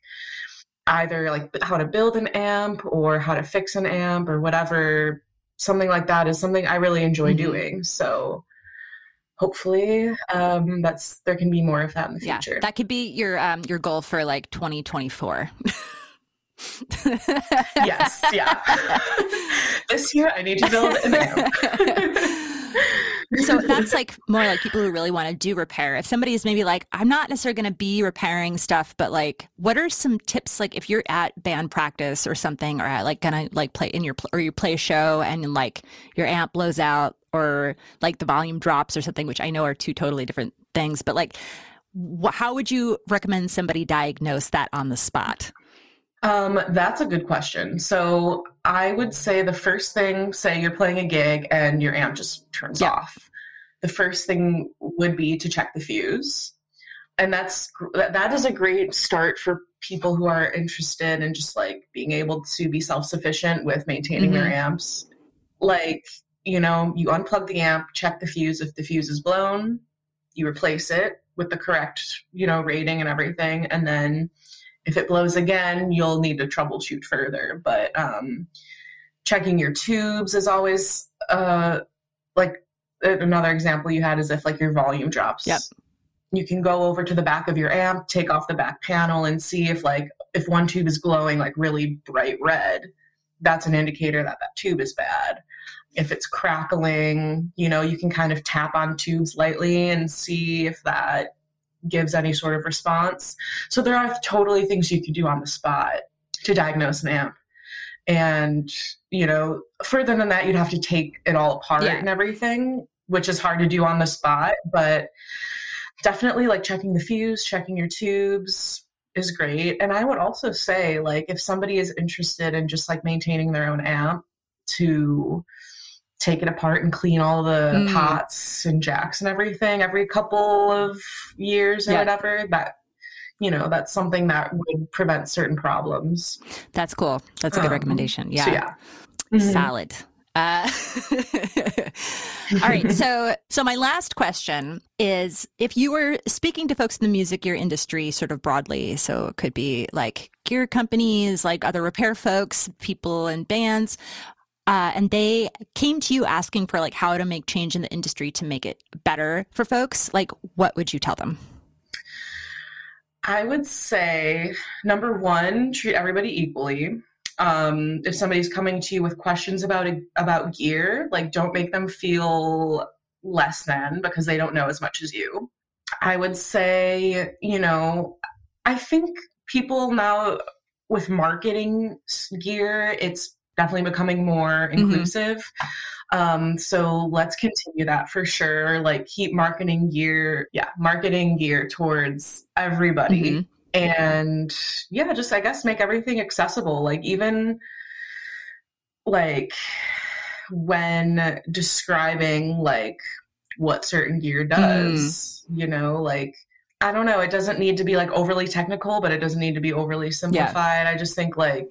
either like how to build an amp or how to fix an amp or whatever. Something like that is something I really enjoy doing. So hopefully there can be more of that in the future. That could be your goal for like 2024. Yes. Yeah. This year I need to build an amp. So that's like more like people who really want to do repair. If somebody is maybe like, I'm not necessarily going to be repairing stuff, but like, what are some tips? Like if you're at band practice or something, or at like going to like play you play a show and like your amp blows out or like the volume drops or something, which I know are two totally different things, but like, how would you recommend somebody diagnose that on the spot? That's a good question. So I would say the first thing, say you're playing a gig and your amp just turns off. The first thing would be to check the fuse. And that is a great start for people who are interested in just like being able to be self-sufficient with maintaining their amps. Like, you know, you unplug the amp, check the fuse. If the fuse is blown, you replace it with the correct, you know, rating and everything. And then if it blows again, you'll need to troubleshoot further. But checking your tubes is always like another example you had is if like your volume drops. Yep. You can go over to the back of your amp, take off the back panel, and see if like if one tube is glowing like really bright red, that's an indicator that that tube is bad. If it's crackling, you know, you can kind of tap on tubes lightly and see if that gives any sort of response. So there are totally things you can do on the spot to diagnose an amp. And, you know, further than that, you'd have to take it all apart and everything, which is hard to do on the spot, but definitely like checking the fuse, checking your tubes is great. And I would also say like, if somebody is interested in just like maintaining their own amp, to take it apart and clean all the pots and jacks and everything every couple of years or whatever, that, you know, that's something that would prevent certain problems. That's cool. That's a good recommendation. Yeah. So Solid. All right. So my last question is, if you were speaking to folks in the music gear industry sort of broadly, so it could be like gear companies, like other repair folks, people in bands, and they came to you asking for like how to make change in the industry to make it better for folks, like what would you tell them? I would say, number one, treat everybody equally. If somebody's coming to you with questions about gear, like don't make them feel less than because they don't know as much as you. I would say, you know, I think people now with marketing gear, it's definitely becoming more inclusive. So let's continue that for sure. Like keep marketing gear towards everybody. And just, I guess, make everything accessible. Like even like when describing like what certain gear does, you know, like, I don't know, it doesn't need to be like overly technical, but it doesn't need to be overly simplified. I just think like,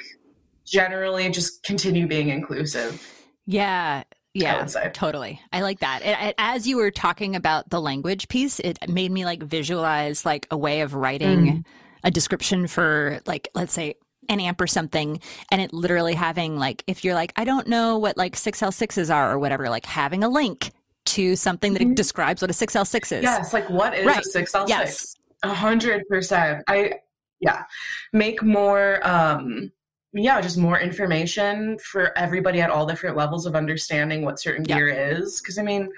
generally just continue being inclusive. Yeah. Yeah, totally. I like that. As you were talking about the language piece, it made me like visualize like a way of writing a description for like, let's say an amp or something. And it literally having like, if you're like, I don't know what like 6L6s are or whatever, like having a link to something that describes what a 6L6 is. Yes. Like what is a 6L6? Yes. 100%. Make more, just more information for everybody at all different levels of understanding what certain gear is. Because, I mean,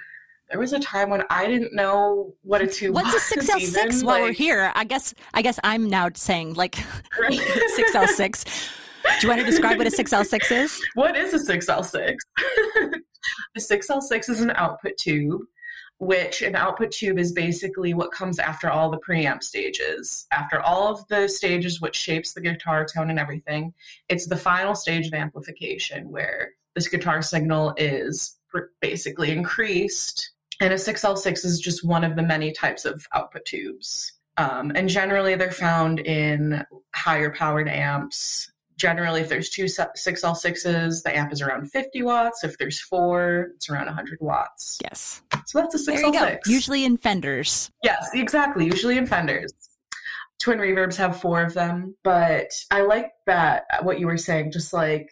there was a time when I didn't know what a tube was. What's a 6L6 even? While we're here? I guess I'm now saying, like, 6L6. Do you want to describe what a 6L6 is? What is a 6L6? A 6L6 is an output tube, which an output tube is basically what comes after all the preamp stages. After all of the stages, which shapes the guitar tone and everything, it's the final stage of amplification where this guitar signal is basically increased. And a 6L6 is just one of the many types of output tubes. And generally they're found in higher powered amps. Generally, if there's two 6L6s, the amp is around 50 watts. If there's four, it's around 100 watts. Yes. So that's a 6L6. Usually in Fenders. Yes, exactly. Usually in Fenders. Twin Reverbs have four of them. But I like that, what you were saying, just like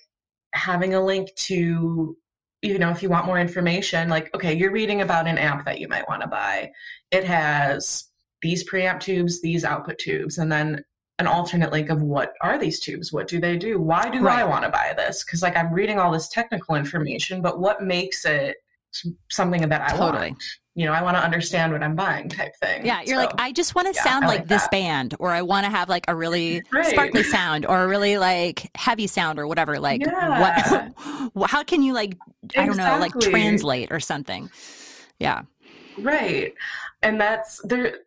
having a link to, you know, if you want more information, like, okay, you're reading about an amp that you might want to buy. It has these preamp tubes, these output tubes, and then an alternate link of what are these tubes? What do they do? Why do I want to buy this? Because like I'm reading all this technical information, but what makes it something that I want? You know, I want to understand what I'm buying type thing. Yeah, you're so, like, I just want to sound like this band, or I want to have like a really sparkly sound or a really like heavy sound or whatever. Like what, how can you like, I don't know, like translate or something. Yeah. Right. And that's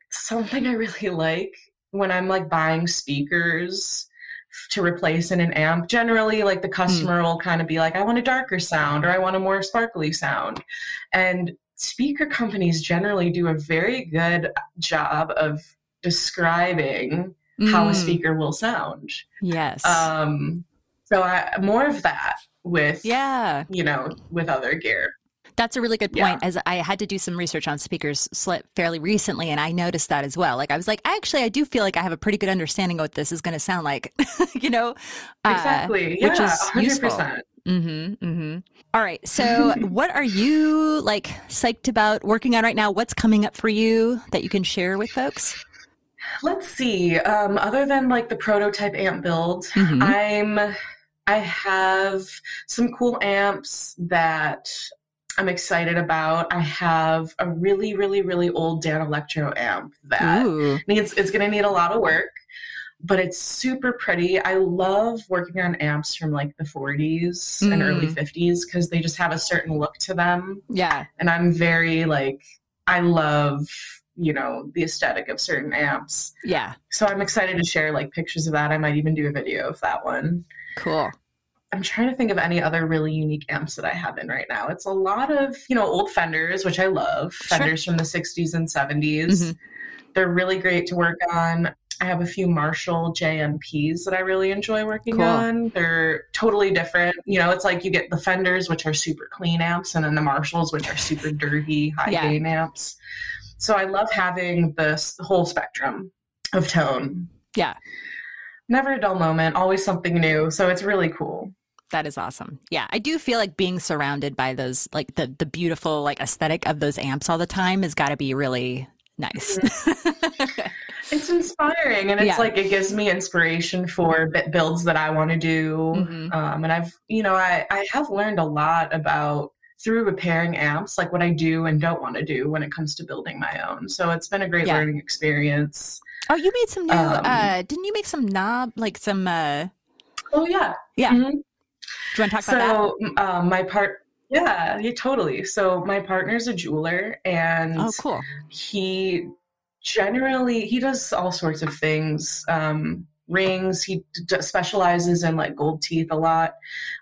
something I really like. When I'm like buying speakers to replace in an amp, generally like the customer will kind of be like, I want a darker sound or I want a more sparkly sound. And speaker companies generally do a very good job of describing how a speaker will sound. Yes. So more of that with, you know, with other gear. That's a really good point, as I had to do some research on speakers fairly recently, and I noticed that as well. Like, I was like, actually, I do feel like I have a pretty good understanding of what this is going to sound like, you know? Exactly. Which is 100%. Useful. Mm-hmm, mm-hmm. All right. So what are you, like, psyched about working on right now? What's coming up for you that you can share with folks? Let's see. Other than, like, the prototype amp build, I have some cool amps that I'm excited about. I have a really, really, really old Dan Electro amp that it's going to need a lot of work, but it's super pretty. I love working on amps from like the 40s and early 50s because they just have a certain look to them. Yeah. And I'm very like, I love, you know, the aesthetic of certain amps. Yeah. So I'm excited to share like pictures of that. I might even do a video of that one. Cool. I'm trying to think of any other really unique amps that I have in right now. It's a lot of, you know, old Fenders, which I love. Fenders from the 60s and 70s. Mm-hmm. They're really great to work on. I have a few Marshall JMPs that I really enjoy working on. They're totally different. You know, it's like you get the Fenders, which are super clean amps, and then the Marshalls, which are super dirty, high gain amps. So I love having this whole spectrum of tone. Yeah. Never a dull moment, always something new. So it's really cool. That is awesome. Yeah. I do feel like being surrounded by those, like the beautiful, like aesthetic of those amps all the time has got to be really nice. It's inspiring. And it's like, it gives me inspiration for builds that I want to do. Mm-hmm. And I've, you know, I have learned a lot about through repairing amps, like what I do and don't want to do when it comes to building my own. So it's been a great learning experience. Oh, you made some new, didn't you make some knob, like some, Oh yeah. Yeah. Mm-hmm. Do you want to talk about that? So totally. So my partner's a jeweler and he does all sorts of things. Rings, he specializes in like gold teeth a lot,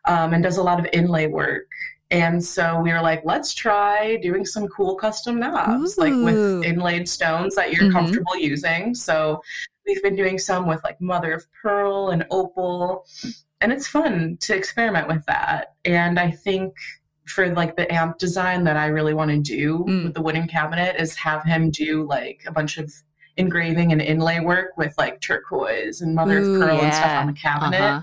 and does a lot of inlay work. And so we were like, let's try doing some cool custom knobs, like with inlaid stones that you're comfortable using. So we've been doing some with like mother of pearl and opal. And it's fun to experiment with that. And I think for like the amp design that I really want to do with the wooden cabinet is have him do like a bunch of engraving and inlay work with like turquoise and mother of pearl and stuff on the cabinet.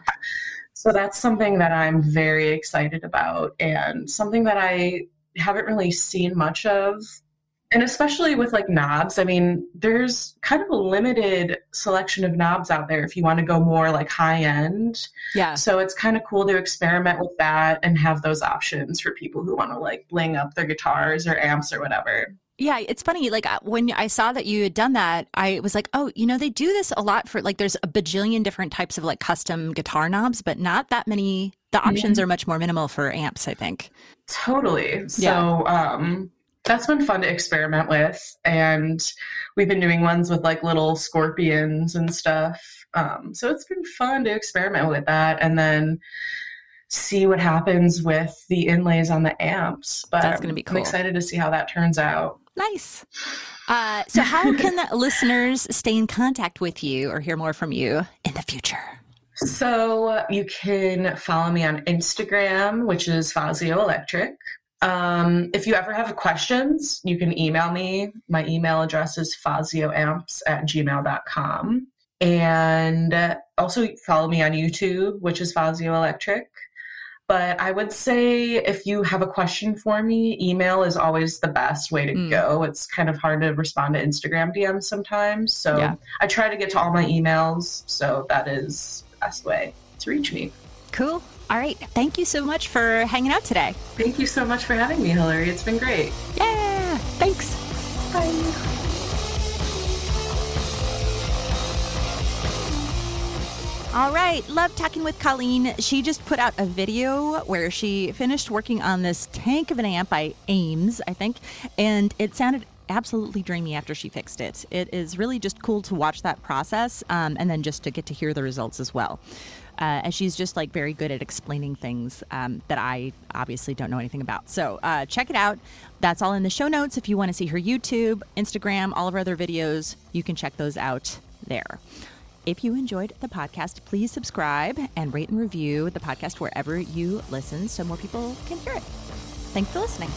So that's something that I'm very excited about and something that I haven't really seen much of. And especially with like knobs, I mean, there's kind of a limited selection of knobs out there if you want to go more like high end. Yeah. So it's kind of cool to experiment with that and have those options for people who want to like bling up their guitars or amps or whatever. Yeah, it's funny. Like when I saw that you had done that, I was like, oh, you know, they do this a lot for like, there's a bajillion different types of like custom guitar knobs, but not that many. The options are much more minimal for amps, I think. Totally. So, that's been fun to experiment with, and we've been doing ones with like little scorpions and stuff. So it's been fun to experiment with that and then see what happens with the inlays on the amps. But that's gonna be cool. I'm excited to see how that turns out. Nice. So how can the listeners stay in contact with you or hear more from you in the future? So you can follow me on Instagram, which is Fazio Electric. If you ever have questions, you can email me. My email address is fazioamps@gmail.com. And also follow me on YouTube, which is Fazio Electric. But I would say if you have a question for me, email is always the best way to go. It's kind of hard to respond to Instagram DMs sometimes. So I try to get to all my emails. So that is the best way to reach me. Cool. All right. Thank you so much for hanging out today. Thank you so much for having me, Hillary. It's been great. Yeah. Thanks. Bye. All right. Love talking with Colleen. She just put out a video where she finished working on this tank of an amp by Ames, I think. And it sounded absolutely dreamy after she fixed it. It is really just cool to watch that process and then just to get to hear the results as well. And she's just like very good at explaining things that I obviously don't know anything about. So check it out. That's all in the show notes. If you want to see her YouTube, Instagram, all of her other videos, you can check those out there. If you enjoyed the podcast, please subscribe and rate and review the podcast wherever you listen so more people can hear it. Thanks for listening.